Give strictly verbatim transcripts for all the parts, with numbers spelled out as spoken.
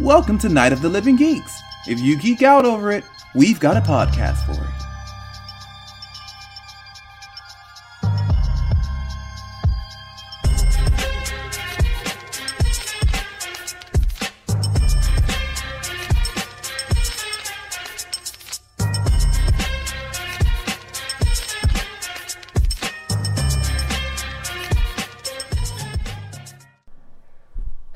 Welcome to Night of the Living Geeks. If you geek out over it, we've got a podcast for it.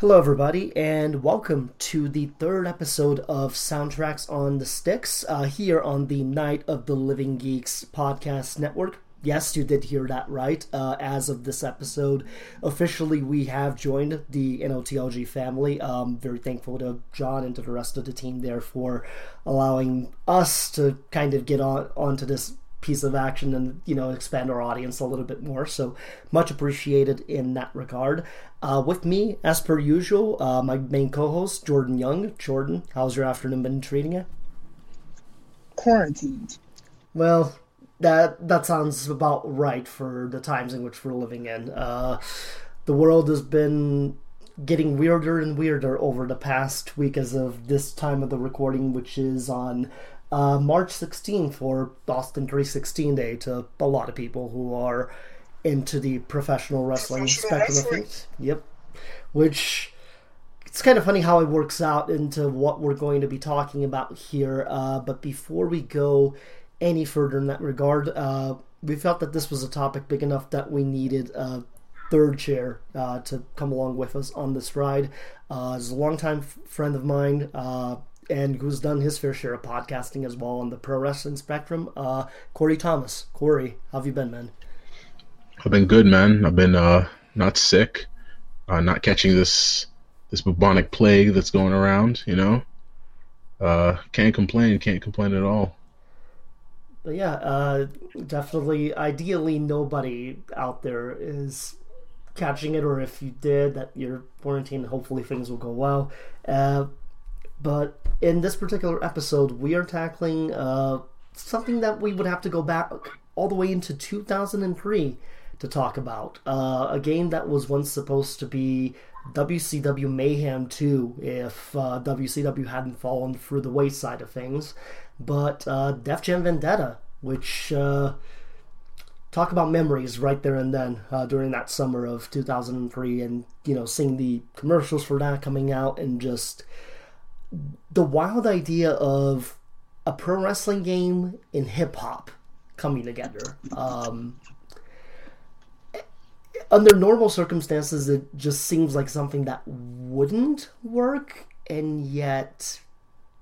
Hello everybody, and welcome to the third episode of Soundtracks on the Sticks, uh, here on the Night of the Living Geeks podcast network. Yes, you did hear that right. Uh, as of this episode, officially we have joined the N O T L G family. Um, very thankful to John and to the rest of the team there for allowing us to kind of get on onto this piece of action and, you know, expand our audience a little bit more. So much appreciated in that regard. Uh, with me, as per usual, uh, my main co-host, Jordan Young. Jordan, how's your afternoon been treating you? Quarantined. Well, that that sounds about right for the times in which we're living in. Uh, the world has been getting weirder and weirder over the past week as of this time of the recording, which is on Uh, March sixteenth for Austin three sixteen Day to a lot of people who are into the professional wrestling spectrum of things. Yep. Which, it's kind of funny how it works out into what we're going to be talking about here. Uh, but before we go any further in that regard, uh, we felt that this was a topic big enough that we needed a third chair uh, to come along with us on this ride. Uh, he's a longtime f- friend of mine, uh, and who's done his fair share of podcasting as well on the pro wrestling spectrum, uh, Corey Thomas. Corey, how have you been, man? I've been good, man. I've been uh, not sick, uh, not catching this this bubonic plague that's going around, you know? Uh, can't complain, can't complain at all. But yeah, uh, definitely, ideally nobody out there is catching it, or if you did, that you're quarantined, hopefully things will go well. Uh, But in this particular episode, we are tackling uh, something that we would have to go back all the way into two thousand three to talk about. Uh, a game that was once supposed to be W C W Mayhem two, if uh, W C W hadn't fallen through the wayside of things. But uh, Def Jam Vendetta, which, uh, talk about memories right there and then uh, during that summer of two thousand three, and, you know, seeing the commercials for that coming out and just the wild idea of a pro wrestling game in hip-hop coming together. Um, under normal circumstances, it just seems like something that wouldn't work, and yet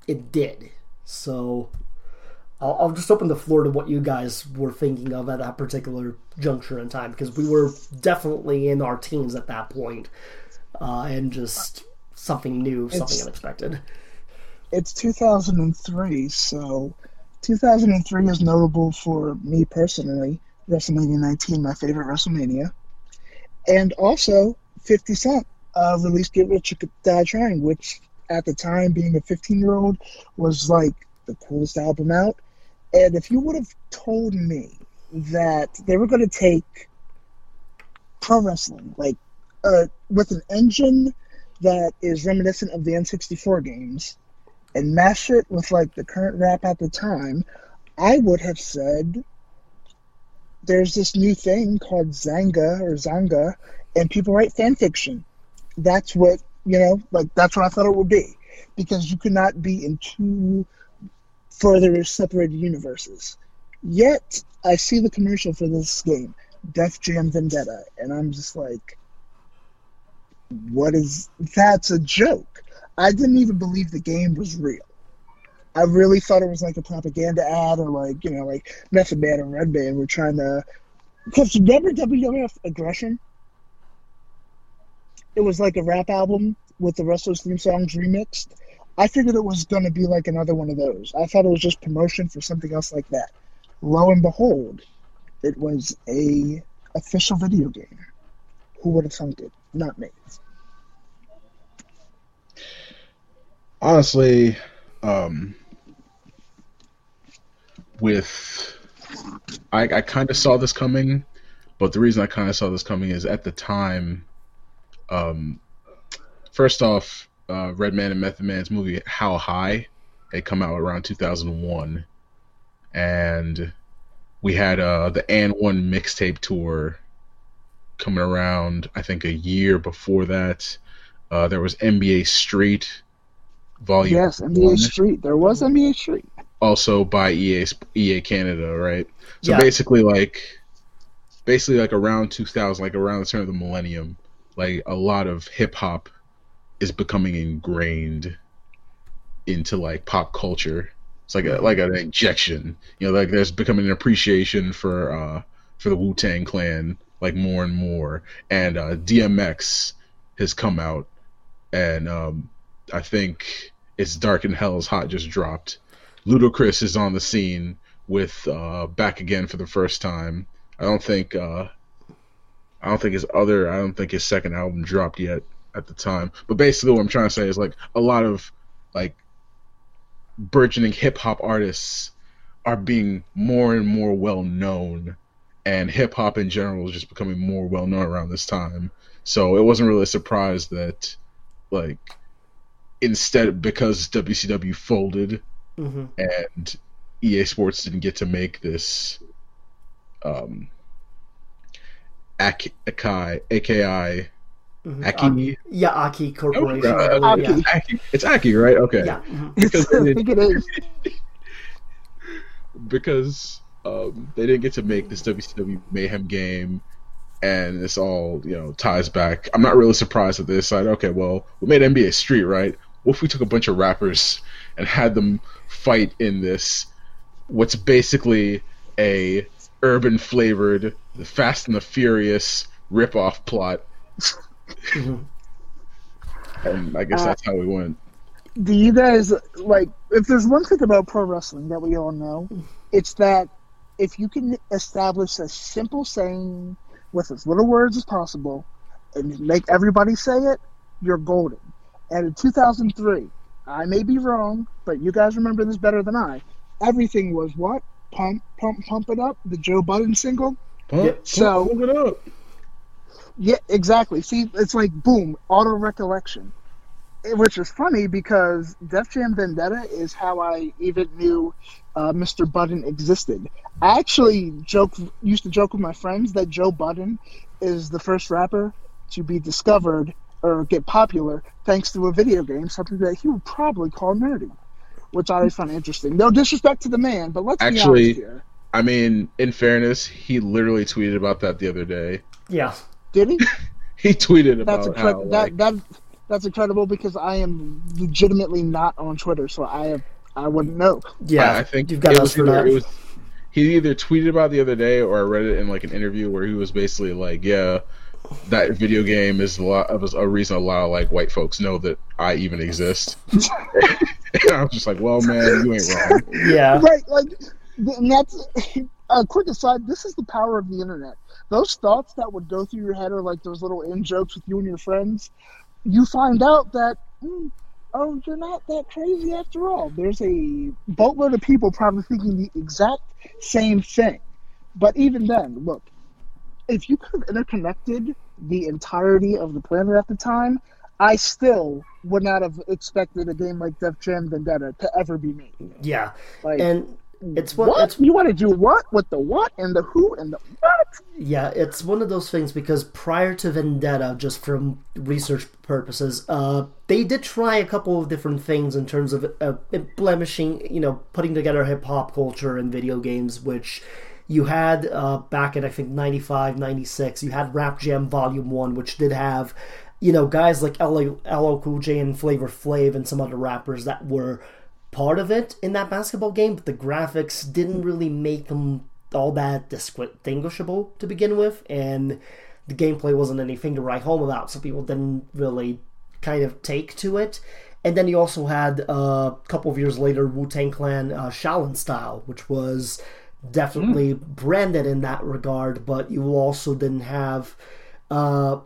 it did. So I'll, I'll just open the floor to what you guys were thinking of at that particular juncture in time, because we were definitely in our teens at that point, uh, and just something new, something it's, unexpected. It's two thousand three, so two thousand three is notable for me personally. WrestleMania nineteen, my favorite WrestleMania. And also, fifty Cent uh, released Get Rich or Die Trying, which at the time, being a fifteen-year-old, was like the coolest album out. And if you would have told me that they were going to take pro wrestling, like uh, with an engine that is reminiscent of the N sixty-four games, and mash it with, like, the current rap at the time, I would have said, there's this new thing called Xanga, or Xanga, and people write fan fiction. That's what, you know, like, that's what I thought it would be. Because you could not be in two further separated universes. Yet, I see the commercial for this game, Def Jam Vendetta, and I'm just like, what is that's a joke. I didn't even believe the game was real. I really thought it was like a propaganda ad, or like, you know, like Method Man or Redman were trying to, because remember W W F Aggression? It was like a rap album with the wrestlers' theme songs remixed. I figured it was going to be like another one of those. I thought it was just promotion for something else like that. Lo and behold, it was a official video game. Who would have thunk it? Not me. Honestly, um, with I, I kind of saw this coming, but the reason I kind of saw this coming is at the time. Um, first off, uh, Redman and Method Man's movie How High had come out around two thousand one, and we had uh, the And One mixtape tour coming around, I think, a year before that. Uh, there was N B A Street Volume. Yes, N B A one. Street. There was N B A Street. Also by E A E A Canada, right? So yeah. basically, like, basically like around two thousand, like around the turn of the millennium, like a lot of hip hop is becoming ingrained into like pop culture. It's like a, like an injection, you know. Like there's becoming an appreciation for uh, for the Wu-Tang Clan, like more and more. And uh, D M X has come out, and um, I think It's Dark and Hell is Hot just dropped. Ludacris is on the scene with uh, Back Again for the first time. I don't think uh, I don't think his other I don't think his second album dropped yet at the time. But basically, what I'm trying to say is like a lot of like burgeoning hip-hop artists are being more and more well-known, and hip-hop in general is just becoming more well-known around this time. So it wasn't really a surprise that, like, instead, because W C W folded mm-hmm. and E A Sports didn't get to make this um, Aki, Aki, Aki Mm-hmm. Aki? Um, yeah, Aki Corporation. Oh, uh, Aki. Yeah. It's, Aki. It's Aki, right? Okay. Yeah. Mm-hmm. Because I think it is. Because um, they didn't get to make this W C W Mayhem game, and this all, you know, ties back. I'm not really surprised that they decided, okay, well, we made N B A Street, right? What if we took a bunch of rappers and had them fight in this, what's basically a urban-flavored, the Fast and the Furious ripoff plot? Mm-hmm. And I guess uh, that's how we went. Do you guys, like, if there's one thing about pro wrestling that we all know, it's that if you can establish a simple saying with as little words as possible and make everybody say it, you're golden. And in two thousand three, I may be wrong, but you guys remember this better than I, everything was what? Pump, pump, pump it up, the Joe Budden single. Pump, yeah, so, pump it up. Yeah, exactly. See, it's like, boom, auto-recollection. Which is funny because Def Jam Vendetta is how I even knew uh, Mister Budden existed. I actually joke, used to joke with my friends that Joe Budden is the first rapper to be discovered or get popular thanks to a video game, something that he would probably call nerdy, which I always found interesting. No disrespect to the man, but let's actually, be honest here. I mean, in fairness, he literally tweeted about that the other day. Yeah. Did he? He tweeted about that's how, like... that, that that's incredible because I am legitimately not on Twitter, so I have, I wouldn't know. Yeah, I, I think you've got it was, either, it was he either tweeted about it the other day or I read it in like an interview where he was basically like, "Yeah, that video game is a lot of a reason a lot of like white folks know that I even exist." And I was just like, "Well, man, you ain't wrong." Yeah, right. Like, and that's a quick aside. This is the power of the internet. Those thoughts that would go through your head are like those little in-jokes with you and your friends. You find out that, mm, oh, you're not that crazy after all. There's a boatload of people probably thinking the exact same thing. But even then, look, if you could have interconnected the entirety of the planet at the time, I still would not have expected a game like Def Jam Vendetta to ever be made. Yeah. Like, and... It's what, what? It's, you want to do what with the what and the who and the what? Yeah, it's one of those things because prior to Vendetta, just for research purposes, uh, they did try a couple of different things in terms of uh, blemishing, you know, putting together hip hop culture and video games, which you had uh, back in, I think, ninety-five, ninety-six. You had Rap Jam Volume one, which did have, you know, guys like L L Cool J and Flavor Flav and some other rappers that were part of it in that basketball game, but the graphics didn't really make them all that distinguishable to begin with, and the gameplay wasn't anything to write home about, so people didn't really kind of take to it. And then you also had uh, a couple of years later Wu-Tang Clan uh, Shaolin Style, which was definitely mm. branded in that regard, but you also didn't have uh,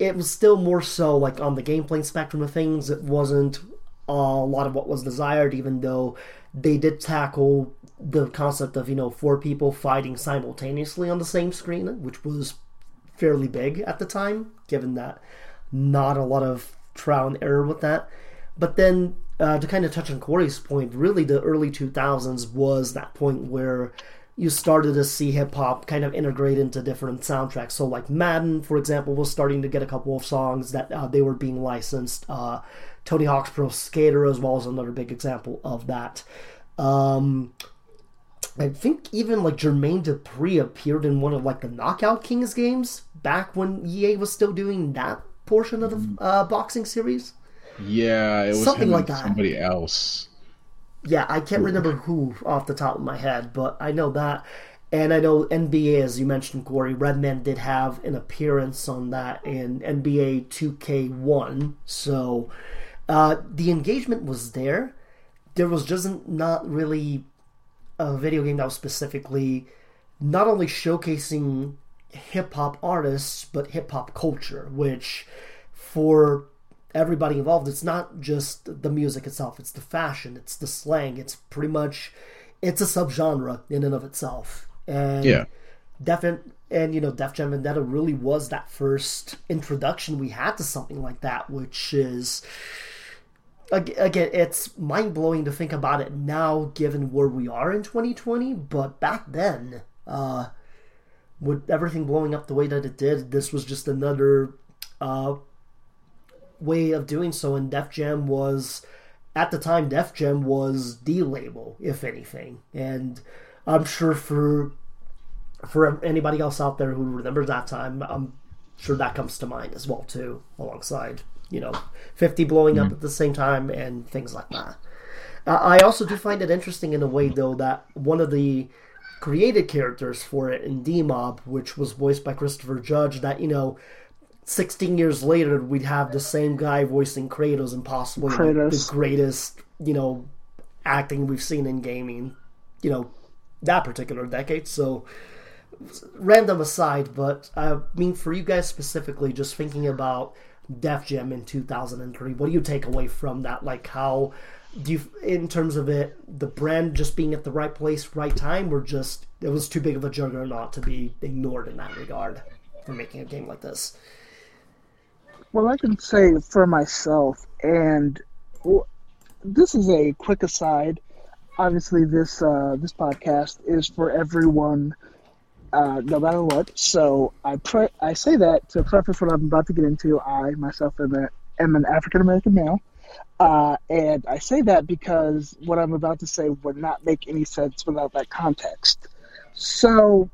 it was still more so like on the gameplay spectrum of things. It wasn't Uh, a lot of what was desired, even though they did tackle the concept of, you know, four people fighting simultaneously on the same screen, which was fairly big at the time, given that not a lot of trial and error with that. But then uh, to kind of touch on Corey's point, really the early two thousands was that point where you started to see hip-hop kind of integrate into different soundtracks. So like Madden, for example, was starting to get a couple of songs that uh, they were being licensed. Uh, Tony Hawk's Pro Skater as well as another big example of that. Um, I think even like Jermaine Dupri appeared in one of like the Knockout Kings games back when E A was still doing that portion of the uh, boxing series. Yeah, it was something like that. Somebody else. Yeah, I can't remember who off the top of my head, but I know that. And I know N B A, as you mentioned, Corey, Redman did have an appearance on that in N B A two K one. So uh, the engagement was there. There was just not really a video game that was specifically not only showcasing hip-hop artists, but hip-hop culture, which for everybody involved, it's not just the music itself, it's the fashion, it's the slang, it's pretty much, it's a subgenre in and of itself. And yeah. Def, and you know, Def Jam Vendetta really was that first introduction we had to something like that, which is, again, it's mind-blowing to think about it now given where we are in twenty twenty, but back then, uh, with everything blowing up the way that it did, this was just another uh, way of doing so, and Def Jam was, at the time, Def Jam was the label, if anything. And I'm sure for for anybody else out there who remembers that time, I'm sure that comes to mind as well too, alongside, you know, fifty blowing mm-hmm. up at the same time and things like that. Uh, I also do find it interesting in a way, though, that one of the created characters for it in D-Mob, which was voiced by Christopher Judge, that, you know, sixteen years later, we'd have the same guy voicing Kratos and possibly Kratos. The greatest, you know, acting we've seen in gaming, you know, that particular decade. So, random aside, but I mean, for you guys specifically, just thinking about Def Jam in two thousand three, what do you take away from that? Like, how do you, in terms of it, the brand just being at the right place, right time, or just it was too big of a juggernaut to be ignored in that regard for making a game like this? Well, I can say for myself, and this is a quick aside. Obviously, this uh, this podcast is for everyone, uh, no matter what. So I pre- I say that to preface what I'm about to get into. I myself am, a, am an African American male, uh, and I say that because what I'm about to say would not make any sense without that context. So,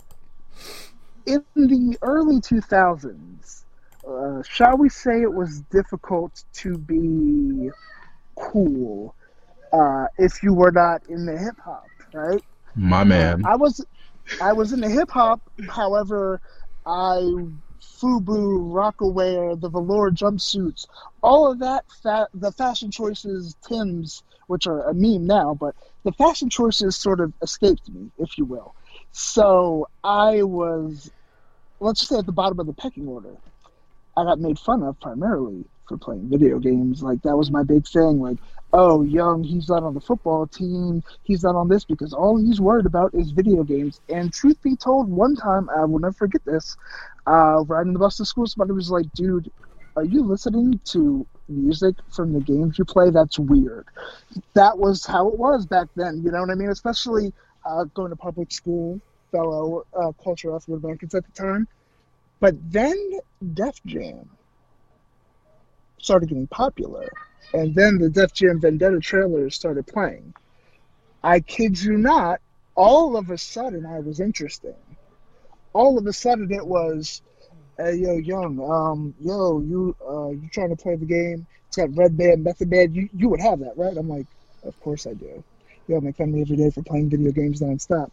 in the early two thousands. Uh, shall we say it was difficult to be cool uh, if you were not in the hip hop, right? My man, uh, I was, I was in the hip hop. However, I FUBU, Rocawear, the velour jumpsuits, all of that, fa- the fashion choices, Timbs, which are a meme now, but the fashion choices sort of escaped me, if you will. So I was, let's just say, at the bottom of the pecking order. I got made fun of primarily for playing video games. Like, that was my big thing. Like, oh, Young, he's not on the football team. He's not on this because all he's worried about is video games. And truth be told, one time, I will never forget this, uh, riding the bus to school, somebody was like, dude, are you listening to music from the games you play? That's weird. That was how it was back then, you know what I mean? Especially uh, going to public school, fellow uh, culture affluent blankets at the time. But then Def Jam started getting popular, and then the Def Jam Vendetta trailers started playing. I kid you not, all of a sudden I was interesting. All of a sudden it was, hey, yo, Young, um, yo, you uh, you trying to play the game? It's got Redman, Method Man. You, you would have that, right? I'm like, of course I do. Yo, make fun of me every day for playing video games nonstop.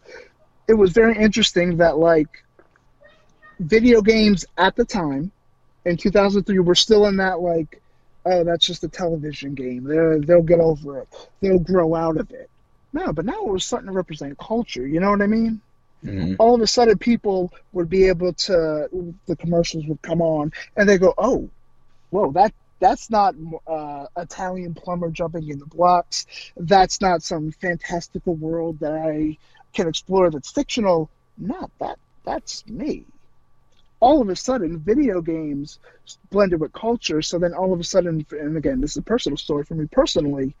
It was very interesting that, like, video games at the time, in two thousand three, were still in that, like, oh, that's just a television game. They're, they'll get over it. They'll grow out of it. No, but now it was starting to represent culture. You know what I mean? Mm-hmm. All of a sudden, people would be able to, the commercials would come on, and they go, oh, whoa, that that's not uh, Italian plumber jumping in the blocks. That's not some fantastical world that I can explore that's fictional. Not that. That's me. all of a sudden, video games blended with culture. So then all of a sudden, and again, this is a personal story for me personally,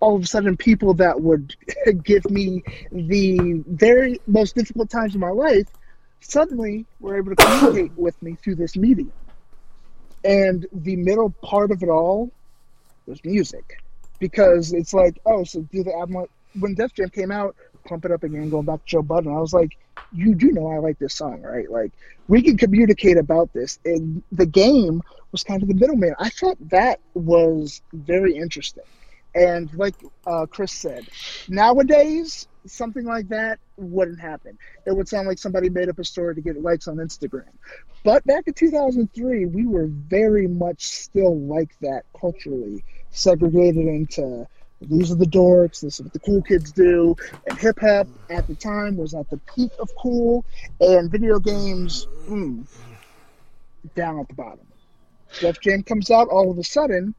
all of a sudden people that would give me the very most difficult times in my life suddenly were able to communicate with me through this medium. And the middle part of it all was music. Because it's like, oh, so do the album. When Def Jam came out, Pump It Up again, going back to Joe Budden, I was like, you do know I like this song, right? Like, we can communicate about this. And the game was kind of the middleman. I thought that was very interesting. And like uh, Chris said, nowadays, something like that wouldn't happen. It would sound like somebody made up a story to get likes on Instagram. But back in two thousand three, we were very much still like that culturally, segregated into these are the dorks, this is what the cool kids do. And hip-hop at the time was at the peak of cool, and video games, mm, down at the bottom. Def Jam comes out all of a sudden,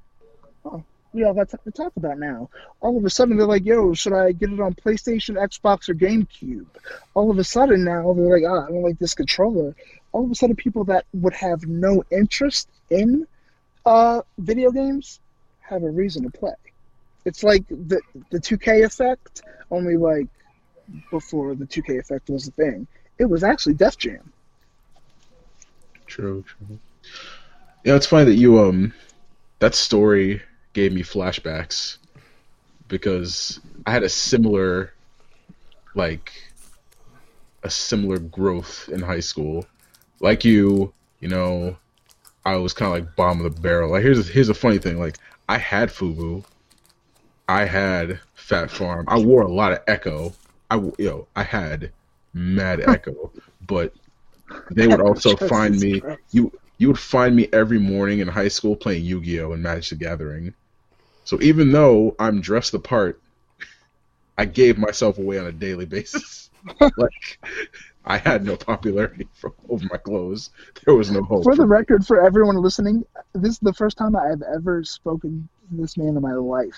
oh, we all got something to talk about now. All of a sudden, they're like, yo, should I get it on PlayStation, Xbox, or GameCube? All of a sudden now, they're like, oh, I don't like this controller. All of a sudden, people that would have no interest in uh, video games have a reason to play. It's like the the two K effect, only like before the two K effect was a thing. It was actually Def Jam. True, true. Yeah, it's funny that you, um, that story gave me flashbacks because I had a similar, like, a similar growth in high school. Like you, you know, I was kind of like bottom of the barrel. Like, here's, here's a funny thing. Like, I had FUBU. I had Fat Farm. I wore a lot of Ecko. I, you know, I had mad Ecko, but they would also find me. You you would find me every morning in high school playing Yu-Gi-Oh! And Magic the Gathering. So even though I'm dressed the part, I gave myself away on a daily basis. Like, I had no popularity for, over my clothes. There was no hope. For the record, for everyone listening, this is the first time I've ever spoken to this man in my life.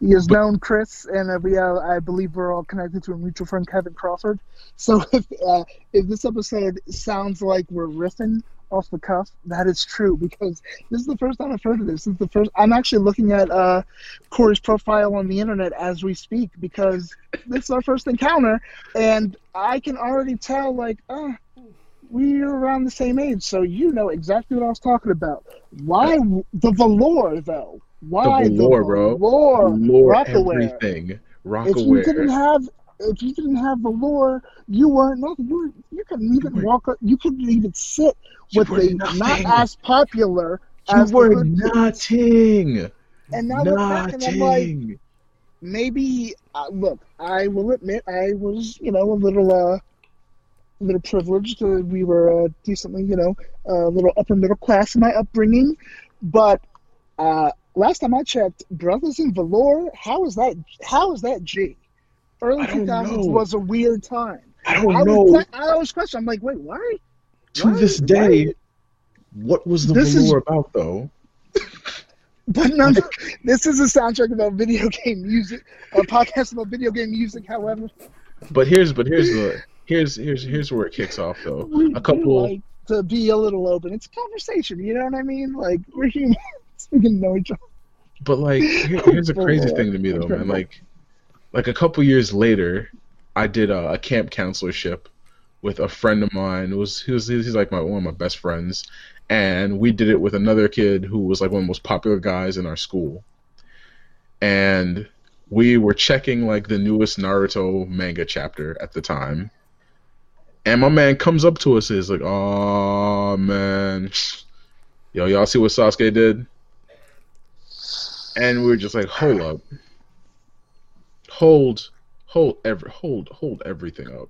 He has but, known Chris, and uh, we uh, I believe we're all connected to a mutual friend, Kevin Crawford. So if uh, if this episode sounds like we're riffing off the cuff, that is true, because this is the first time I've heard of this. This is the first. I'm actually looking at uh, Corey's profile on the internet as we speak, because this is our first encounter, and I can already tell, like, oh, we're around the same age, so you know exactly what I was talking about. Why the velour, though? Why the velour, the velour, bro? Velour, Rocawear. Everything. Rocawear. If you didn't have, if you didn't have velour, you weren't nothing. You, were, you couldn't even you walk. Up, you couldn't even sit with a nothing. Not as popular. You as were nothing. Kids. And now nothing. We're back, and I'm like, maybe uh, look. I will admit, I was, you know, a little, uh, a little privileged. Uh, we were uh, decently, you know, a uh, little upper middle class in my upbringing, but. Uh, Last time I checked, Brothers in Velour, how is that How is that G? Early two thousands was a weird time. I don't I know. Was, I always question. I'm like, wait, why? To why? This day, why? What was the this velour is, about, though? But no, this is a soundtrack about video game music, a podcast about video game music, however. But here's but here's the here's here's here's where it kicks off, though. We a couple like to be a little open. It's a conversation, you know what I mean? Like, we're human. We didn't know each other. But like, here, here's a crazy thing to me though, man. Like, like a couple years later, I did a, a camp counselorship with a friend of mine. It was he was he's like my one of my best friends, and we did it with another kid who was like one of the most popular guys in our school. And we were checking like the newest Naruto manga chapter at the time, and my man comes up to us and is like, "Oh man, yo, y'all see what Sasuke did?" And we were just like, hold up, hold, hold, every, hold, hold everything up.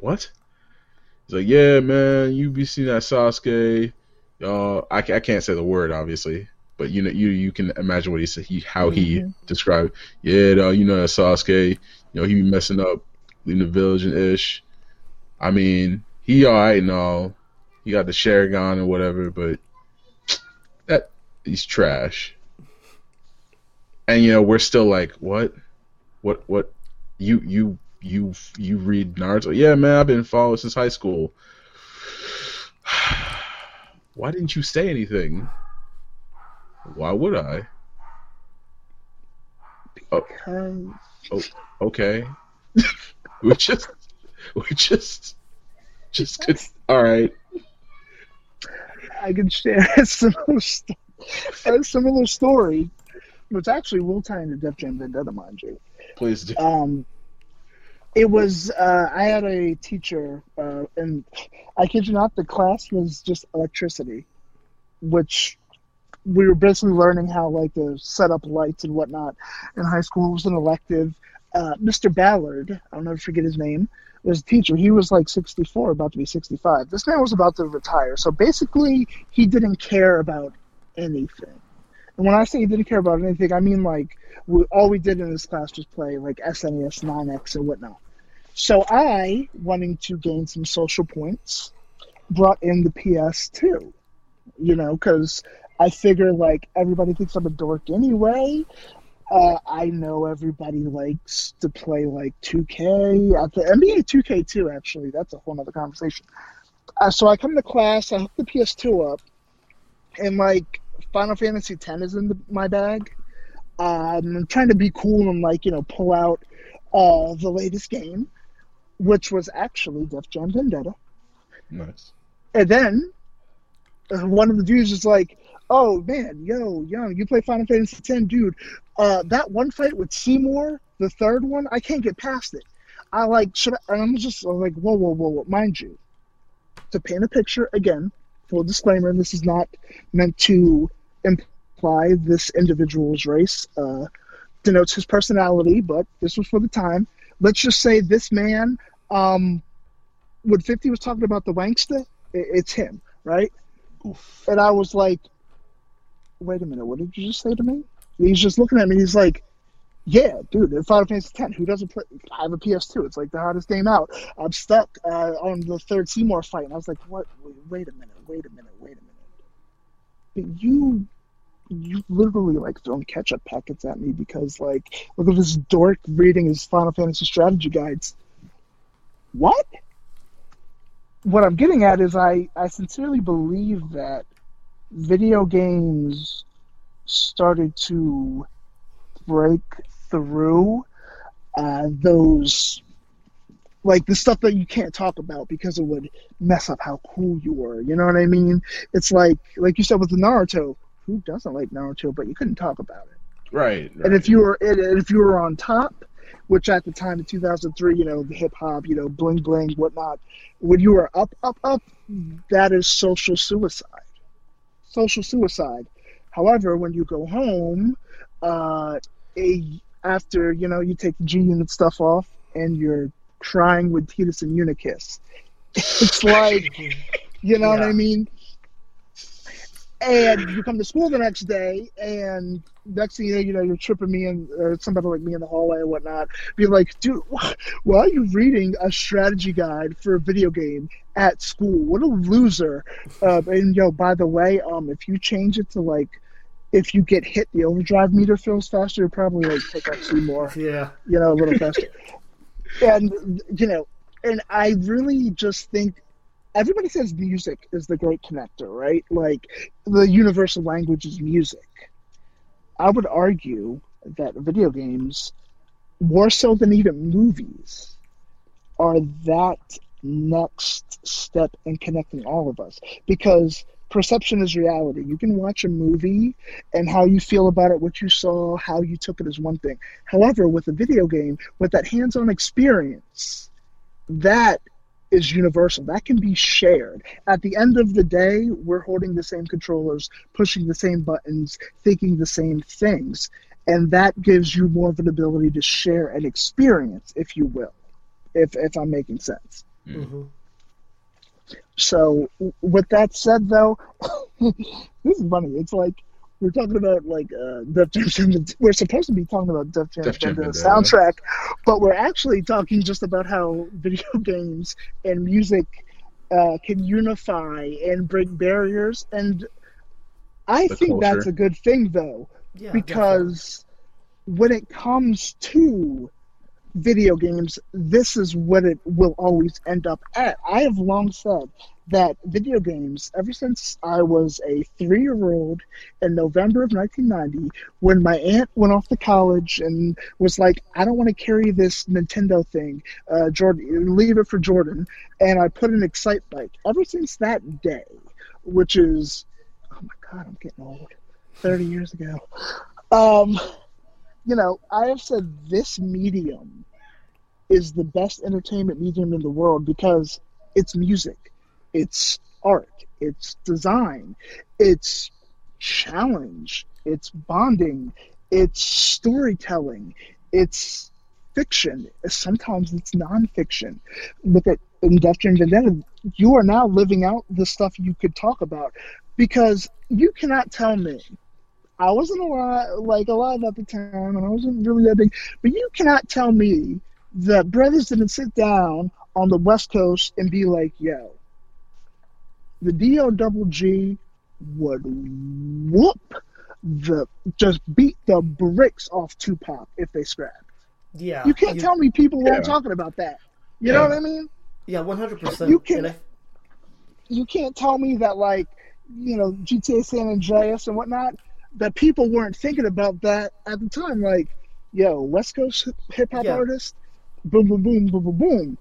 What? He's like, yeah, man, you be seeing that Sasuke. Uh, I, I can't say the word, obviously, but you know, you you can imagine what he said, he how he mm-hmm. described. Yeah, no, you know that Sasuke. You know he be messing up, leaving the village and ish. I mean, he all right and all. He got the Sharingan and whatever, but that he's trash. And you know we're still like what, what, what? You, you, you, you read Naruto? Yeah, man, I've been following since high school. Why didn't you say anything? Why would I? Oh, oh okay. we just, we just, just could. All right. I can share a similar, st- a similar story. It's actually will tie into Def Jam Vendetta, mind you. Please do. Um, it was. Uh, I had a teacher, uh, and I kid you not, the class was just electricity, which. We were basically learning how, like, to set up lights and whatnot in high school. It was an elective. Uh, Mister Ballard, I'll never forget his name, was a teacher. He was, like, sixty-four, about to be sixty-five. This man was about to retire. So, basically, he didn't care about anything. And when I say he didn't care about anything, I mean, like, we, all we did in this class was play, like, S N E S, nine X, or whatnot. So, I, wanting to gain some social points, brought in the P S two, you know, because... I figure, like, everybody thinks I'm a dork anyway. Uh, I know everybody likes to play, like, two K. At the N B A two K, too, actually. That's a whole other conversation. Uh, so I come to class. I hook the P S two up. And, like, Final Fantasy X is in the, my bag. Um, I'm trying to be cool and, like, you know, pull out uh, the latest game, which was actually Def Jam Vendetta. Nice. And then uh, one of the dudes is like, oh, man, yo, young, you play Final Fantasy X, dude. Uh, that one fight with Seymour, the third one, I can't get past it. I, like, should I, and I'm just I'm like, whoa, whoa, whoa, whoa, mind you. To paint a picture, again, full disclaimer, this is not meant to imply this individual's race. Uh, denotes his personality, but this was for the time. Let's just say this man, um, when fifty was talking about the wankster, it, it's him, right? Oof. And I was like, wait a minute, what did you just say to me? And he's just looking at me, he's like, yeah, dude, in Final Fantasy X, who doesn't play? I have a P S two, it's like the hottest game out. I'm stuck uh, on the third Seymour fight, and I was like, what? Wait a minute, wait a minute, wait a minute. But you, you literally, like, throwing ketchup packets at me because, like, look at this dork reading his Final Fantasy strategy guides. What? What I'm getting at is I, I sincerely believe that video games started to break through uh, those, like, the stuff that you can't talk about because it would mess up how cool you were. You know what I mean? It's like, like you said with the Naruto, who doesn't like Naruto, but you couldn't talk about it. Right. right. And if you were and if you were on top, which at the time in two thousand three, you know, the hip-hop, you know, bling-bling, whatnot, when you were up, up, up, that is social suicide. Social suicide. However, when you go home, uh, a, after, you know, you take the G-Unit stuff off and you're crying with Titus and Unikiss. It's like, you know yeah. what I mean? And you come to school the next day and next thing you know, you know you're tripping me and or somebody like me in the hallway and whatnot. Be like, dude, why are you reading a strategy guide for a video game at school? What a loser. Uh, and, yo, by the way, um, if you change it to, like, if you get hit, the overdrive meter fills faster. You'll probably, like, pick up two more. Yeah. You know, a little faster. And, you know, and I really just think everybody says music is the great connector, right? Like, the universal language is music. I would argue that video games, more so than even movies, are that next step in connecting all of us. Because perception is reality. You can watch a movie, and how you feel about it, what you saw, how you took it is one thing. However, with a video game, with that hands-on experience, that is universal. That can be shared. At the end of the day, we're holding the same controllers, pushing the same buttons, thinking the same things, and that gives you more of an ability to share an experience, if you will, if if I'm making sense. Mm-hmm. So, with that said, though, this is funny. It's like we're talking about, like, uh, Def Jam. We're supposed to be talking about Def Jam, Def Jam the soundtrack, but we're actually talking just about how video games and music uh, can unify and break barriers. And I the think culture. That's a good thing, though, yeah, because definitely. When it comes to video games, this is what it will always end up at. I have long said that video games, ever since I was a three-year-old in November of nineteen ninety, when my aunt went off to college and was like, I don't want to carry this Nintendo thing, uh, Jordan, leave it for Jordan, and I put an Excite Bike. Ever since that day, which is, oh my God, I'm getting old, thirty years ago, um... you know, I have said this medium is the best entertainment medium in the world because it's music, it's art, it's design, it's challenge, it's bonding, it's storytelling, it's fiction. Sometimes it's nonfiction. Look at in Def Jam Vendetta, you are now living out the stuff you could talk about because you cannot tell me I wasn't alive, like alive at the time, and I wasn't really that big. But you cannot tell me that brothers didn't sit down on the West Coast and be like, yo, the D O double G would whoop the, just beat the bricks off Tupac if they scrapped. Yeah. You can't you, tell me people yeah. weren't talking about that. You yeah. know what I mean? Yeah, one hundred percent. You can't, I... you can't tell me that, like, you know, G T A San Andreas and whatnot, that people weren't thinking about that at the time. Like, yo, West Coast hip-hop yeah. artist, boom, boom, boom, boom, boom, boom.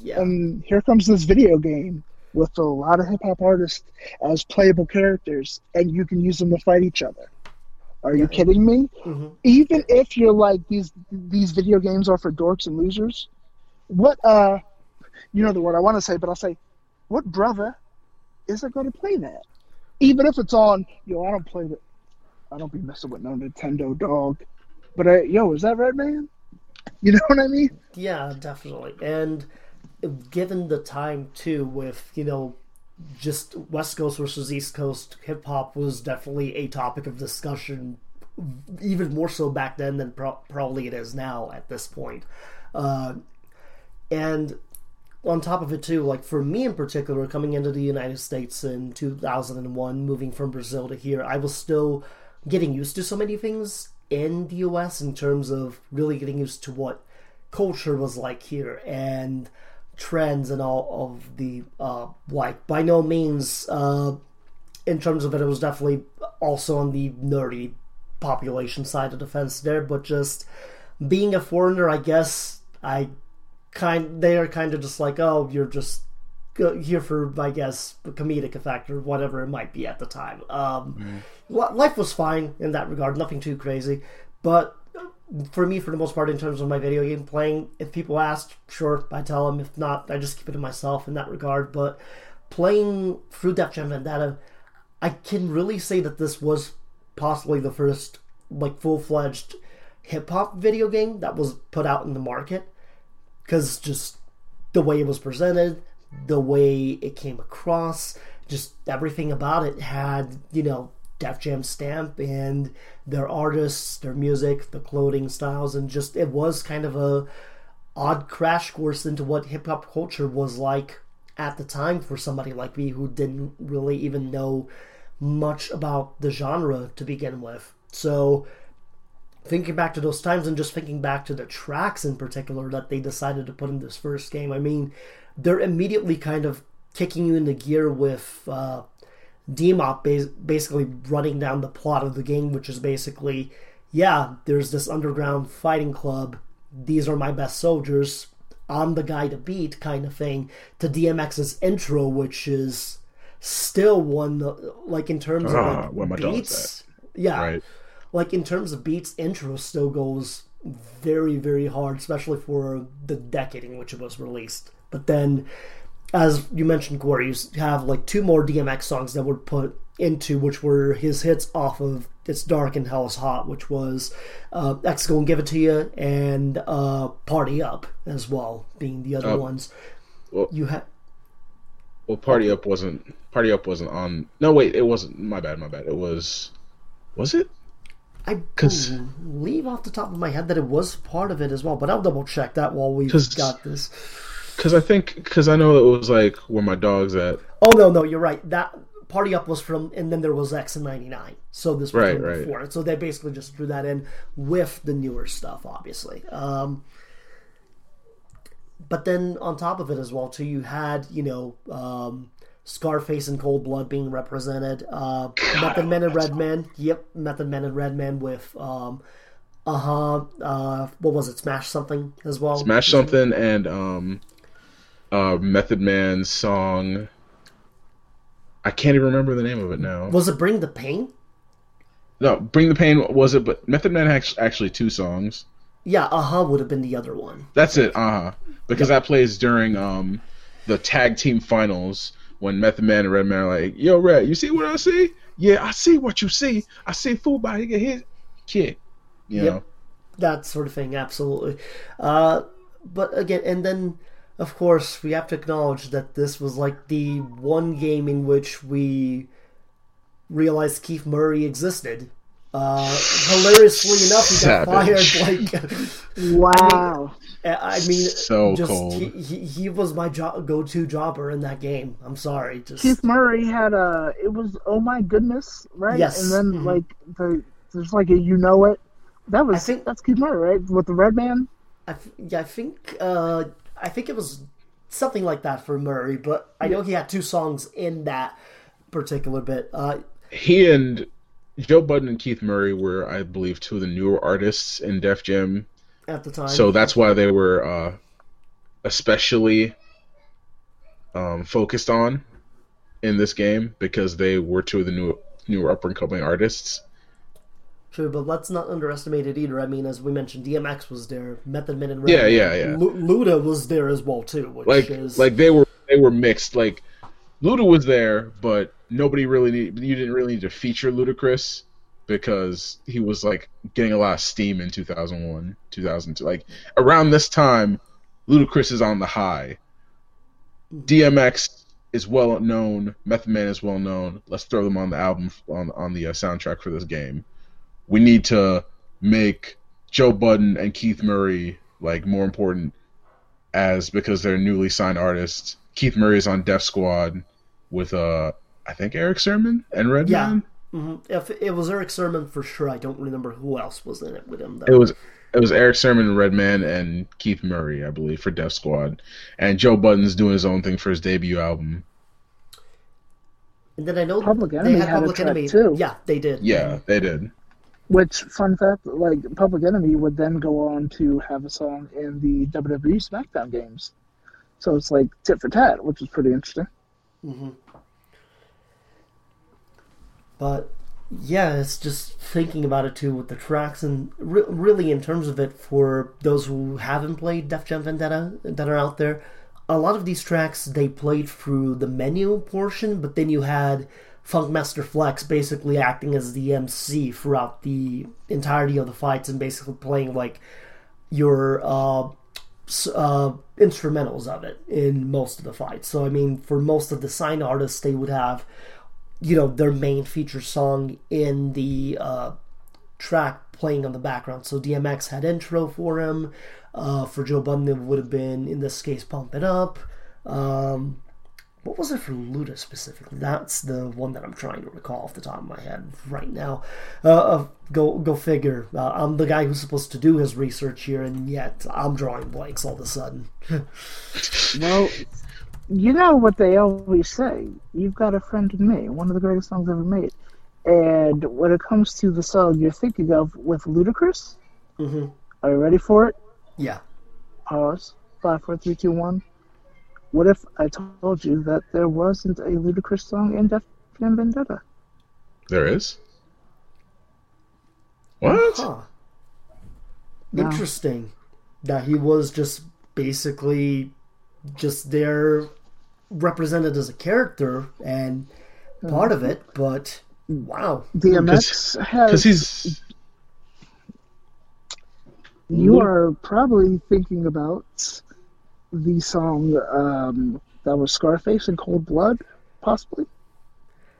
Yeah. And here comes this video game with a lot of hip-hop artists as playable characters, and you can use them to fight each other. Are yeah. you kidding me? Mm-hmm. Even if you're like, these these video games are for dorks and losers, what, uh, you know the word I want to say, but I'll say, what brother isn't going to play that? Even if it's on, yo, I don't play that. I don't be messing with no Nintendo, dog. But, I, yo, is that Redman? You know what I mean? Yeah, definitely. And given the time, too, with, you know, just West Coast versus East Coast, hip-hop was definitely a topic of discussion, even more so back then than pro- probably it is now at this point. Uh, and on top of it, too, like, for me in particular, coming into the United States in two thousand one, moving from Brazil to here, I was still getting used to so many things in the U S in terms of really getting used to what culture was like here and trends and all of the uh, like. By no means, uh, in terms of it, it was definitely also on the nerdy population side of the fence there. But just being a foreigner, I guess I kind they are kind of just like, oh, you're just here for, I guess, comedic effect or whatever it might be at the time. Um, mm. Life was fine in that regard, nothing too crazy. But for me, for the most part, in terms of my video game playing, if people ask, sure, I tell them. If not, I just keep it to myself in that regard. But playing through Def Jam Vendetta, I can really say that this was possibly the first like full-fledged hip-hop video game that was put out in the market, because just the way it was presented, the way it came across, just everything about it had, you know, Def Jam stamp and their artists, their music, the clothing styles, and just it was kind of a odd crash course into what hip-hop culture was like at the time for somebody like me who didn't really even know much about the genre to begin with. So thinking back to those times and just thinking back to the tracks in particular that they decided to put in this first game, I mean, they're immediately kind of kicking you into gear with uh, D M O P bas- basically running down the plot of the game, which is basically, yeah, there's this underground fighting club, these are my best soldiers, I'm the guy to beat kind of thing, to D M X's intro, which is still one, like, in terms ah, of like, beats, yeah, right. Like, in terms of beats, intro still goes very, very hard, especially for the decade in which it was released. But then, as you mentioned, Corey, you have like two more D M X songs that were put into, which were his hits off of It's Dark and Hell is Hot, which was uh, X Go and Give It To You, and uh, Party Up as well, being the other uh, ones. Well, you had. Well, Party Up wasn't. Party Up wasn't on. No, wait, it wasn't. My bad, my bad. It was. Was it? I believe off the top of my head that it was part of it as well, but I'll double check that while we've got this. Because I think, because I know it was like Where My Dog's At. Oh, no, no, you're right. That Party Up was from, and then there was X in ninety-nine. So this was right, right. before. So they basically just threw that in with the newer stuff, obviously. Um, but then on top of it as well, too, you had, you know, um, Scarface and Cold Blood being represented. Uh, God, Method Man and Redman. Cool. Yep, Method Man and Redman with, um, uh-huh, uh, what was it, Smash Something as well? Smash Something and um, uh, Method Man's song. I can't even remember the name of it now. Was it Bring the Pain? No, Bring the Pain was it, but Method Man had actually two songs. Yeah, Uh-Huh would have been the other one. That's it, Uh-Huh. Because yep. that plays during um, the tag team finals when Method Man and Redman are like, yo, Red, you see what I see? Yeah, I see what you see. I see FUBU, he get hit. Kid. You yep. know? That sort of thing, absolutely. Uh, but again, and then, of course, we have to acknowledge that this was like the one game in which we realized Keith Murray existed. Uh, hilariously enough, he got Savage. fired. Like, wow! I mean, I mean so just, cold. He, he, he was my jo- go-to jobber in that game. I'm sorry. Just... Keith Murray had a. It was oh my goodness, right? Yes. And then mm-hmm. like the, there's like a you know it. That was I think that's Keith Murray, right? With the Redman. I th- yeah, I think uh, I think it was something like that for Murray, but I know he had two songs in that particular bit. Uh, he and. Joe Budden and Keith Murray were, I believe, two of the newer artists in Def Jam at the time. So that's why they were uh, especially um, focused on in this game, because they were two of the new, newer up-and-coming artists. True, but let's not underestimate it either. I mean, as we mentioned, D M X was there, Method Man and Red. Yeah, yeah, yeah. L- Luda was there as well too, which like, is like they were they were mixed. Like Luda was there, but. Nobody really need, you didn't really need to feature Ludacris because he was like getting a lot of steam in two thousand one, two thousand two. Like around this time, Ludacris is on the high. D M X is well known. Method Man is well known. Let's throw them on the album on on the uh, soundtrack for this game. We need to make Joe Budden and Keith Murray like more important as because they're newly signed artists. Keith Murray is on Def Squad with a. Uh, I think Erick Sermon and Redman. Yeah, mm-hmm. If it was Erick Sermon for sure. I don't remember who else was in it with him. Though. It was it was Erick Sermon and Redman and Keith Murray, I believe, for Def Squad, and Joe Budden's doing his own thing for his debut album. And then I know Public Enemy they had, had Public Enemy too. Yeah, they did. Yeah, they did. Which fun fact? Like Public Enemy would then go on to have a song in the W W E SmackDown games, so it's like tit for tat, which is pretty interesting. Mm-hmm. But, yeah, it's just thinking about it, too, with the tracks. And re- really, in terms of it, for those who haven't played Def Jam Vendetta that are out there, a lot of these tracks, they played through the menu portion, but then you had Funkmaster Flex basically acting as the M C throughout the entirety of the fights and basically playing, like, your uh, uh, instrumentals of it in most of the fights. So, I mean, for most of the signed artists, they would have... you know, their main feature song in the uh, track playing on the background. So D M X had intro for him. Uh, for Joe Budden, it would have been, in this case, Pump It Up. Um, what was it for Luda specifically? That's the one that I'm trying to recall off the top of my head right now. Uh, uh, go go figure. Uh, I'm the guy who's supposed to do his research here, and yet I'm drawing blanks all of a sudden. Well... You know what they always say, You've Got a Friend in Me, one of the greatest songs ever made. And when it comes to the song you're thinking of with Ludacris, mm-hmm. Are you ready for it? Yeah. Pause. Five, four, three, two, one. What if I told you that there wasn't a Ludacris song in Def Jam Vendetta? There is? What? Huh. No. Interesting. That he was just basically... just there represented as a character and part of it, but wow. D M X has... Because he's... You are probably thinking about the song um, that was Scarface and Cold Blood, possibly?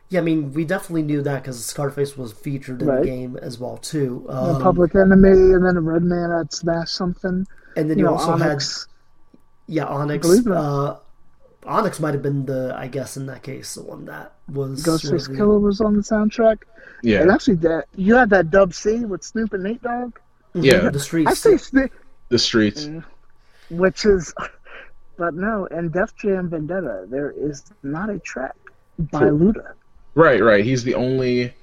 Yeah, I mean, we definitely knew that because Scarface was featured in right. the game as well, too. Um, Public Enemy, and then a Redman had Smash Something. And then you, you know, also Onyx. had... Yeah, Onyx. Uh, Onyx might have been the, I guess, in that case, the one that was. Ghostface really... Killer was on the soundtrack. Yeah, and actually, that you had that Dub C with Snoop and Nate Dogg. Yeah, the streets. I say Snoop. The streets, which is But no, in Def Jam Vendetta, there is not a track by cool. Luda. Right, right. He's the only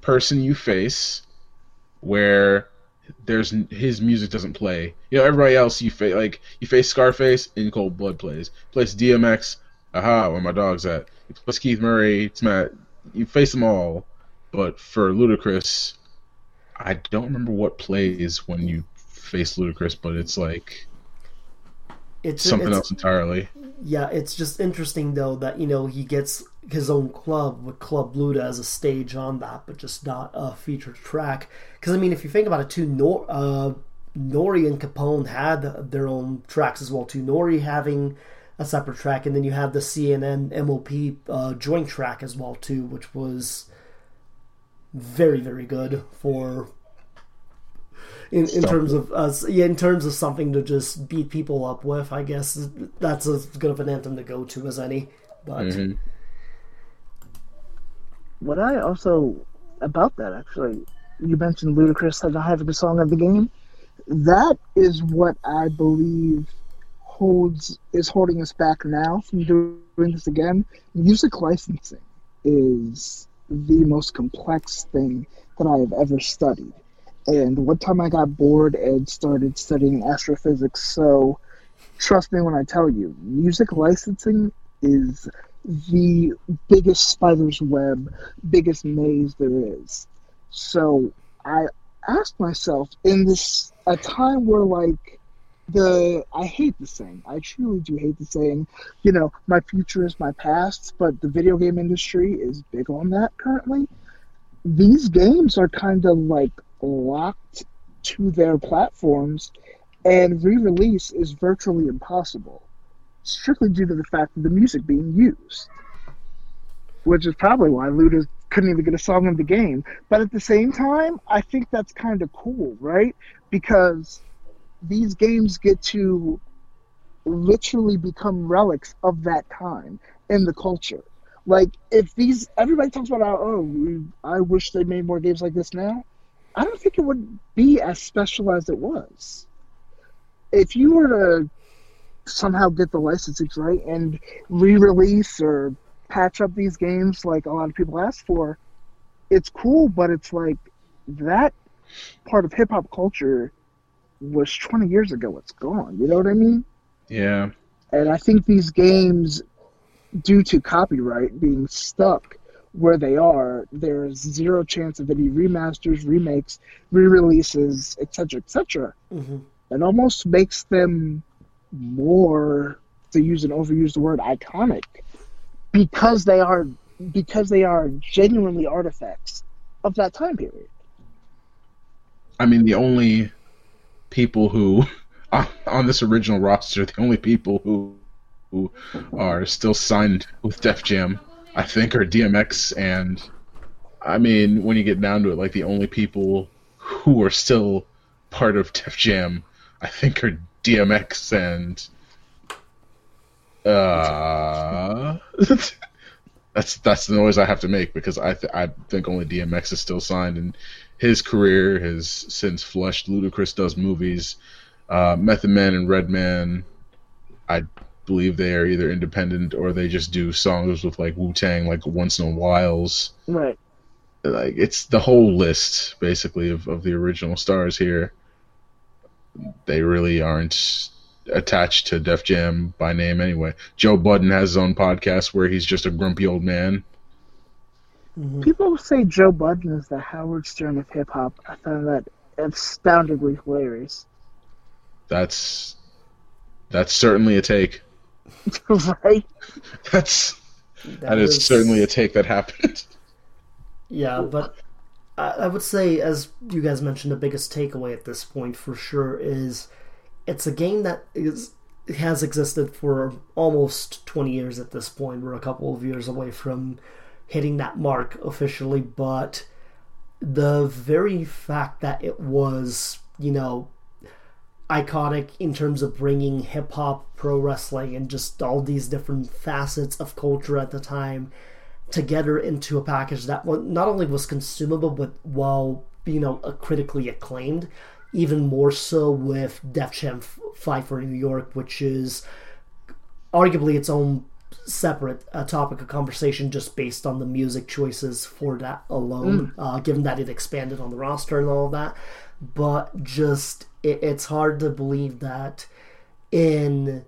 person you face where there's his music doesn't play. You know, everybody else you face, like you face Scarface and Cold Blood plays. You place D M X, aha, where my dog's at. You place Keith Murray, it's Matt. You face them all, but for Ludacris, I don't remember what plays when you face Ludacris, but it's like it's something it's, else entirely. Yeah, it's just interesting though that you know he gets his own club with Club Luda as a stage on that, but just not a featured track. Because I mean, if you think about it, too, Nor- uh, Nori and Capone had their own tracks as well. Too Nori having a separate track, and then you have the C N N M O P uh, joint track as well too, which was very very good for in in terms of uh, yeah in terms of something to just beat people up with. I guess that's as good of an anthem to go to as any. But mm-hmm. what I also about that actually, you mentioned Ludacris had not having the song of the game. That is what I believe holds is holding us back now from doing this again. Music licensing is the most complex thing that I have ever studied. And one time I got bored and started studying astrophysics, so trust me when I tell you, music licensing is the biggest spider's web, biggest maze there is. So I asked myself, in this a time where like The I hate the saying. I truly do hate the saying. You know, my future is my past, but the video game industry is big on that currently. These games are kind of like locked to their platforms, and re-release is virtually impossible, strictly due to the fact of the music being used, which is probably why Luda couldn't even get a song in the game. But at the same time, I think that's kind of cool, right? Because these games get to literally become relics of that time in the culture. Like, if these... Everybody talks about, how, oh, I wish they made more games like this now. I don't think it would be as special as it was. If you were to somehow get the licensing right and re-release or patch up these games like a lot of people ask for, it's cool, but it's like that part of hip-hop culture was twenty years ago, it's gone. You know what I mean? Yeah. And I think these games, due to copyright being stuck where they are, there's zero chance of any remasters, remakes, re-releases, et cetera, et cetera. Mm-hmm. It almost makes them more, to use an overused word, iconic, because they are because they are genuinely artifacts of that time period. I mean, the only people who on this original roster, the only people who who are still signed with Def Jam, I think, are D M X and, I mean, when you get down to it, like the only people who are still part of Def Jam, I think, are D M X and uh that's that's the noise I have to make because I th- I think only D M X is still signed. And his career has since flushed. Ludacris does movies. Uh, Method Man and Redman, I believe they are either independent or they just do songs with like Wu-Tang like once in a whiles. Right. Like it's the whole list basically of, of the original stars here. They really aren't attached to Def Jam by name anyway. Joe Budden has his own podcast where he's just a grumpy old man. Mm-hmm. People say Joe Budden is the Howard Stern of hip-hop. I found that astoundingly hilarious. That's that's certainly a take. Right? That's, that, that is, is certainly a take that happened. Yeah, but I, I would say, as you guys mentioned, the biggest takeaway at this point for sure is it's a game that is has existed for almost twenty years at this point. We're a couple of years away from hitting that mark officially, but the very fact that it was, you know, iconic in terms of bringing hip-hop, pro wrestling, and just all these different facets of culture at the time together into a package that not only was consumable, but while, you know, critically acclaimed, even more so with Def Jam Fight for New York, which is arguably its own separate uh, topic of conversation just based on the music choices for that alone, mm. uh, given that it expanded on the roster and all of that. But just, it, it's hard to believe that in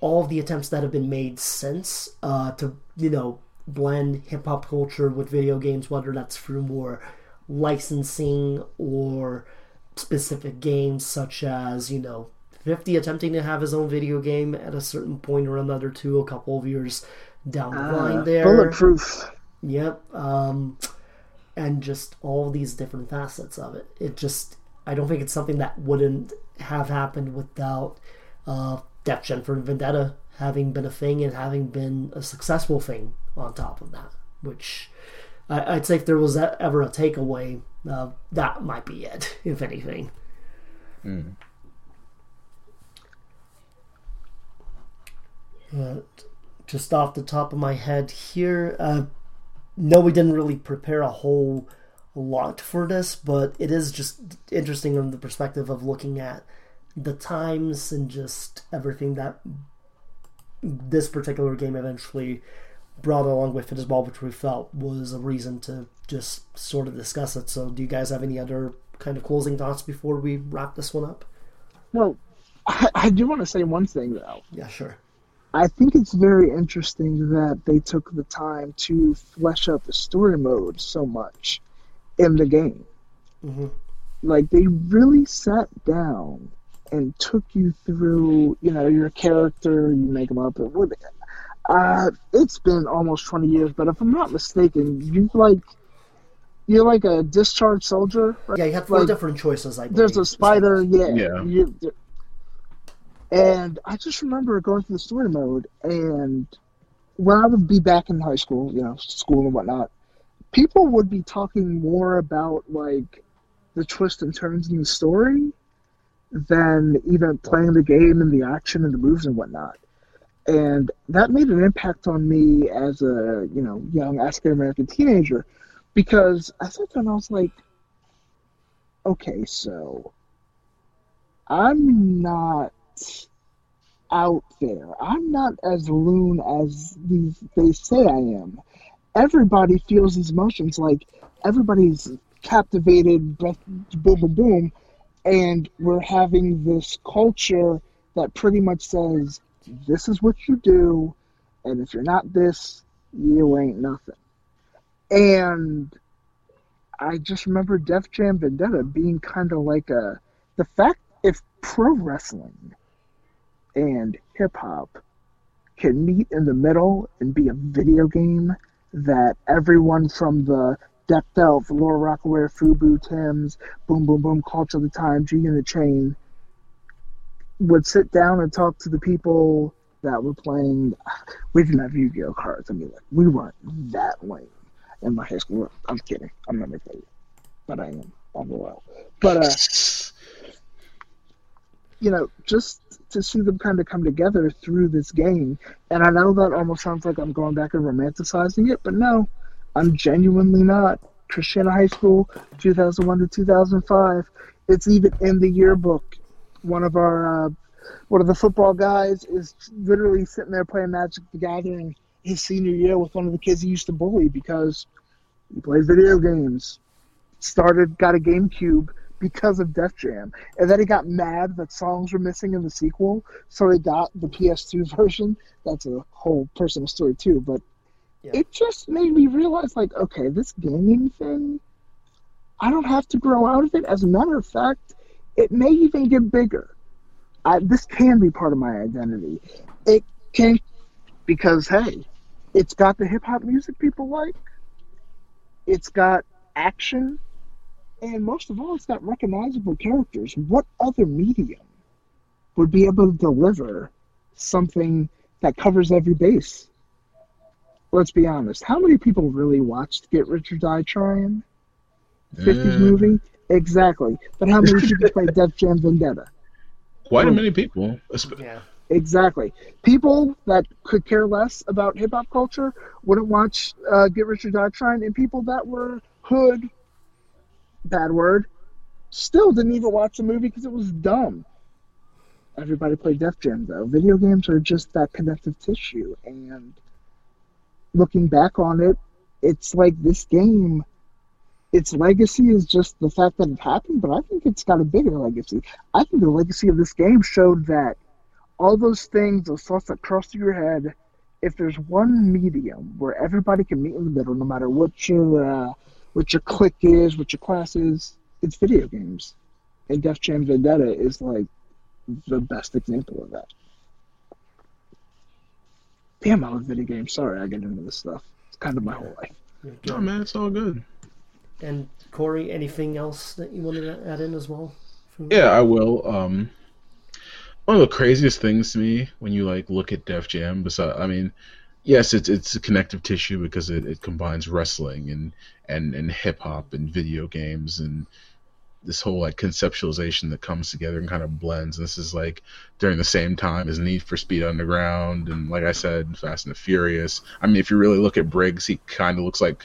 all of the attempts that have been made since uh, to, you know, blend hip-hop culture with video games, whether that's through more licensing or specific games such as, you know, fifty attempting to have his own video game at a certain point or another too, a couple of years down the uh, line there. Bulletproof. Yep. Um, and just all these different facets of it. It just, I don't think it's something that wouldn't have happened without uh, Def Jam Vendetta having been a thing and having been a successful thing on top of that, which I, I'd say if there was ever a takeaway, uh, that might be it, if anything. Mm. Uh, just off the top of my head here, uh, no, we didn't really prepare a whole lot for this, but it is just interesting from the perspective of looking at the times and just everything that this particular game eventually brought along with it as well, which we felt was a reason to just sort of discuss it. So do you guys have any other kind of closing thoughts before we wrap this one up? Well, I, I do want to say one thing, though. Yeah, sure. I think it's very interesting that they took the time to flesh out the story mode so much in the game. Mm-hmm. Like, they really sat down and took you through, you know, your character, you make them up. Uh, it's been almost twenty years, but if I'm not mistaken, you like, you're like a discharged soldier, right? Yeah, you have four like, different choices, I believe. There's a spider, yeah. yeah. You, And I just remember going through the story mode, and when I would be back in high school, you know, school and whatnot, people would be talking more about, like, the twists and turns in the story than even playing the game and the action and the moves and whatnot. And that made an impact on me as a, you know, young African-American teenager, because I sat there and I was like, okay, so I'm not out there. I'm not as loon as these they say I am. Everybody feels these emotions, like everybody's captivated, breath, boom, boom, boom, and we're having this culture that pretty much says, this is what you do, and if you're not this, you ain't nothing. And I just remember Def Jam Vendetta being kind of like a, the fact if pro wrestling and hip-hop can meet in the middle and be a video game that everyone from the Depth Elf, Laura Rocawear, FUBU, Tim's, Boom Boom Boom, Culture of the Time, G and the Chain would sit down and talk to the people that were playing. We didn't have Yu-Gi-Oh cards. I mean, like, we weren't that lame in my high school. I'm kidding. I'm not making it. But I am. I'm a while. But, uh... you know, just to see them kind of come together through this game. And I know that almost sounds like I'm going back and romanticizing it, but no, I'm genuinely not. Christiana High School, two thousand one to two thousand five. It's even in the yearbook. One of our, uh, one of the football guys is literally sitting there playing Magic the Gathering his senior year with one of the kids he used to bully because he plays video games. Started, got a GameCube, because of Def Jam. And then he got mad that songs were missing in the sequel, so he got the P S two version. That's a whole personal story too, but yeah. It just made me realize, like, okay, this gaming thing, I don't have to grow out of it. As a matter of fact, it may even get bigger. I, this can be part of my identity. It can, because, hey, it's got the hip-hop music people like, it's got action, and most of all, it's got recognizable characters. What other medium would be able to deliver something that covers every base? Let's be honest. How many people really watched Get Rich or Die Trying? fifties uh, movie? Exactly. But how many people played Def Jam Vendetta? Quite a many people. Yeah. Exactly. People that could care less about hip-hop culture wouldn't watch uh, Get Rich or Die Trying, and people that were hood, bad word, still didn't even watch the movie because it was dumb. everybody played Def Jam, though. Video games are just that connective tissue, and looking back on it, it's like this game, its legacy is just the fact that it happened, but I think it's got a bigger legacy. I think the legacy of this game showed that all those things, those thoughts that cross through your head, if there's one medium where everybody can meet in the middle, no matter what your, uh, what your clique is, what your class is, it's video games. And Def Jam Vendetta is like the best example of that. Damn, I love video games. Sorry, I get into this stuff. It's kind of my whole life. No, man, it's all good. And Corey, anything else that you wanted to add in as well? Yeah, I will. Um, one of the craziest things to me when you like look at Def Jam, besides, I mean, yes, it's it's a connective tissue because it, it combines wrestling and and, and hip hop and video games and this whole like conceptualization that comes together and kind of blends. This is like during the same time as Need for Speed Underground and, like I said, Fast and the Furious. I mean, if you really look at Briggs, he kind of looks like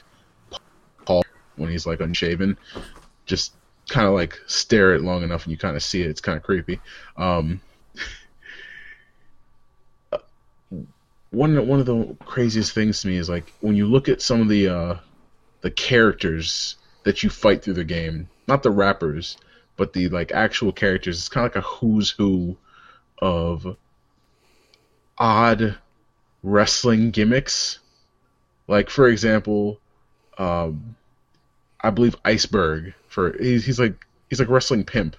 Paul when he's like unshaven. Just kind of like stare at it long enough and you kind of see it. It's kind of creepy. Um, one one of the craziest things to me is like when you look at some of the uh, the characters that you fight through the game. Not the rappers, but the like actual characters. It's kind of like a who's who of odd wrestling gimmicks. Like, for example, um, I believe Iceberg for he's, he's like he's like wrestling pimp,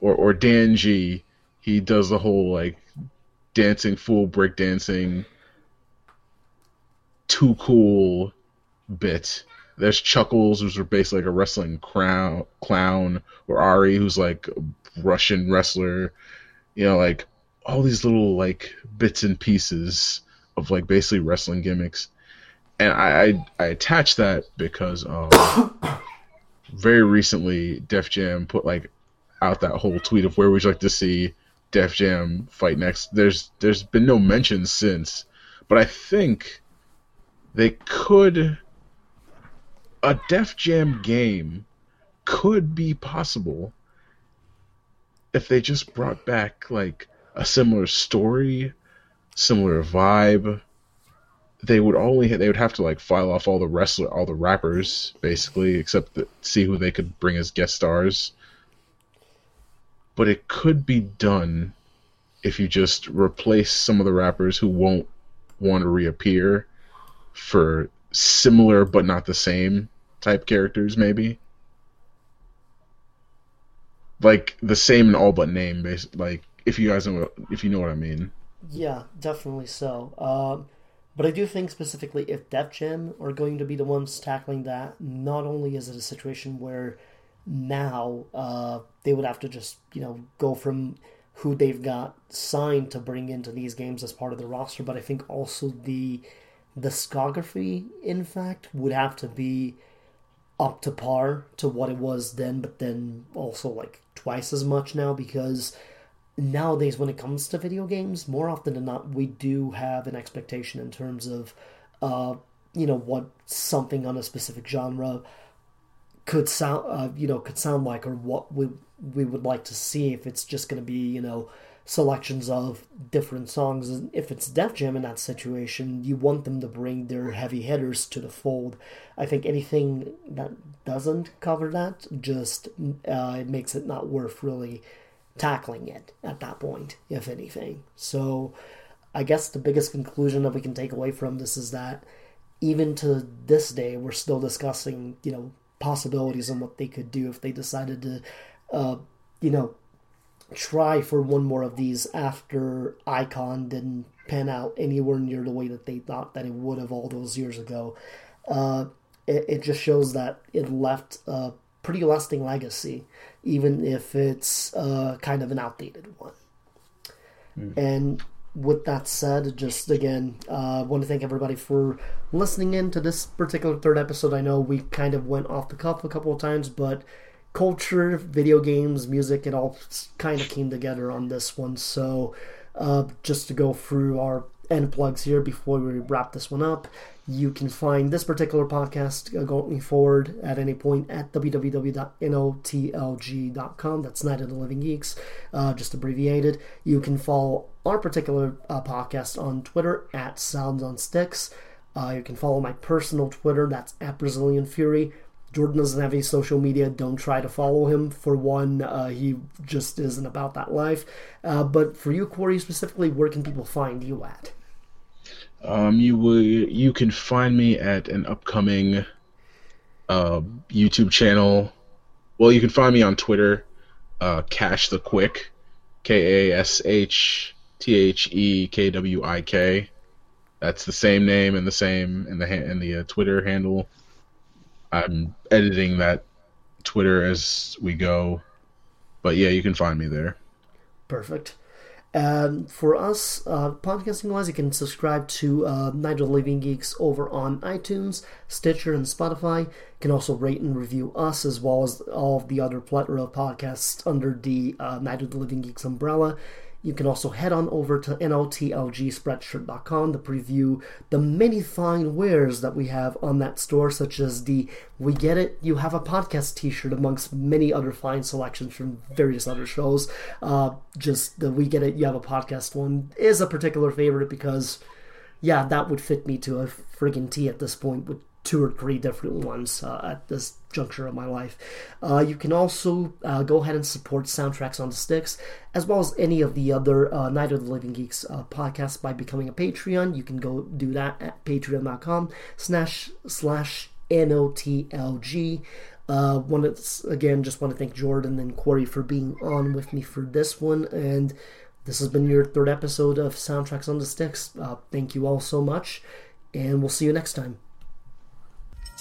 or or Dan G. He does the whole like dancing fool, break dancing, too cool bit. There's Chuckles, who's basically like a wrestling crown, clown, or Ari, who's like a Russian wrestler. You know, like all these little like bits and pieces of like basically wrestling gimmicks. And I I, I attach that because um, very recently Def Jam put like out that whole tweet of where would you like to see Def Jam fight next. There's there's been no mention since, but I think they could. A Def Jam game could be possible if they just brought back like a similar story, similar vibe. They would only they would have to like file off all the wrestler, all the rappers, basically, except that, see who they could bring as guest stars. But it could be done if you just replace some of the rappers who won't want to reappear for similar but not the same type characters, maybe like the same in all but name, basically. Like if you guys know, if you know what I mean. Yeah, definitely so. Um, but I do think specifically if Def Jam are going to be the ones tackling that, not only is it a situation where now uh, they would have to just you know go from who they've got signed to bring into these games as part of the roster, but I think also the discography, in fact, would have to be up to par to what it was then, but then also like twice as much now, because nowadays when it comes to video games, more often than not, we do have an expectation in terms of, uh, you know, what something on a specific genre could sound, uh, you know, could sound like, or what we we would like to see if it's just going to be, you know, selections of different songs. And if it's Def Jam in that situation, you want them to bring their heavy hitters to the fold. I think anything that doesn't cover that just uh, it makes it not worth really tackling it at that point, if anything. So I guess the biggest conclusion that we can take away from this is that even to this day, we're still discussing, you know, possibilities and what they could do if they decided to, uh, you know, try for one more of these after Icon didn't pan out anywhere near the way that they thought that it would have all those years ago. Uh, it, it just shows that it left a pretty lasting legacy, even if it's uh, kind of an outdated one. Mm. And with that said, just again, I uh, want to thank everybody for listening in to this particular third episode. I know we kind of went off the cuff a couple of times, but culture, video games, music, it all kind of came together on this one. So uh, just to go through our end plugs here before we wrap this one up, You can find this particular podcast going forward at any point at w w w dot n o t l g dot com. That's Night of the Living Geeks, uh, just abbreviated. You can follow our particular uh, podcast on Twitter at Sounds on Sticks. Uh, you can follow my personal Twitter, that's at Brazilian Fury. Jordan doesn't have any social media. Don't try to follow him. For one, uh, he just isn't about that life. Uh, but for you, Corey, specifically, where can people find you at? Um, you will, you can find me at an upcoming uh, YouTube channel. Well, you can find me on Twitter, uh, Cash the Quick, K A S H T H E K W I K. That's the same name and the same in the ha- in the uh, Twitter handle. I'm editing that Twitter as we go. But yeah, you can find me there. Perfect. Um, for us, uh, podcasting-wise, you can subscribe to uh, Night of the Living Geeks over on iTunes, Stitcher, and Spotify. You can also rate and review us, as well as all of the other plethora of podcasts under the uh, Night of the Living Geeks umbrella. You can also head on over to N O T L G spreadshirt dot com to preview the many fine wares that we have on that store, such as the We Get It, You Have a Podcast t-shirt, amongst many other fine selections from various other shows. Uh, just the We Get It, You Have a Podcast one is a particular favorite because, yeah, that would fit me to a friggin' T at this point with two or three different ones uh, at this juncture of my life. Uh, you can also uh, go ahead and support Soundtracks on the Sticks, as well as any of the other uh, Night of the Living Geeks uh, podcasts by becoming a Patreon. You can go do that at patreon dot com slash slash N O T L G. Uh, wanted to, again, just want to thank Jordan and Corey for being on with me for this one, and this has been your third episode of Soundtracks on the Sticks. Uh, thank you all so much, and we'll see you next time.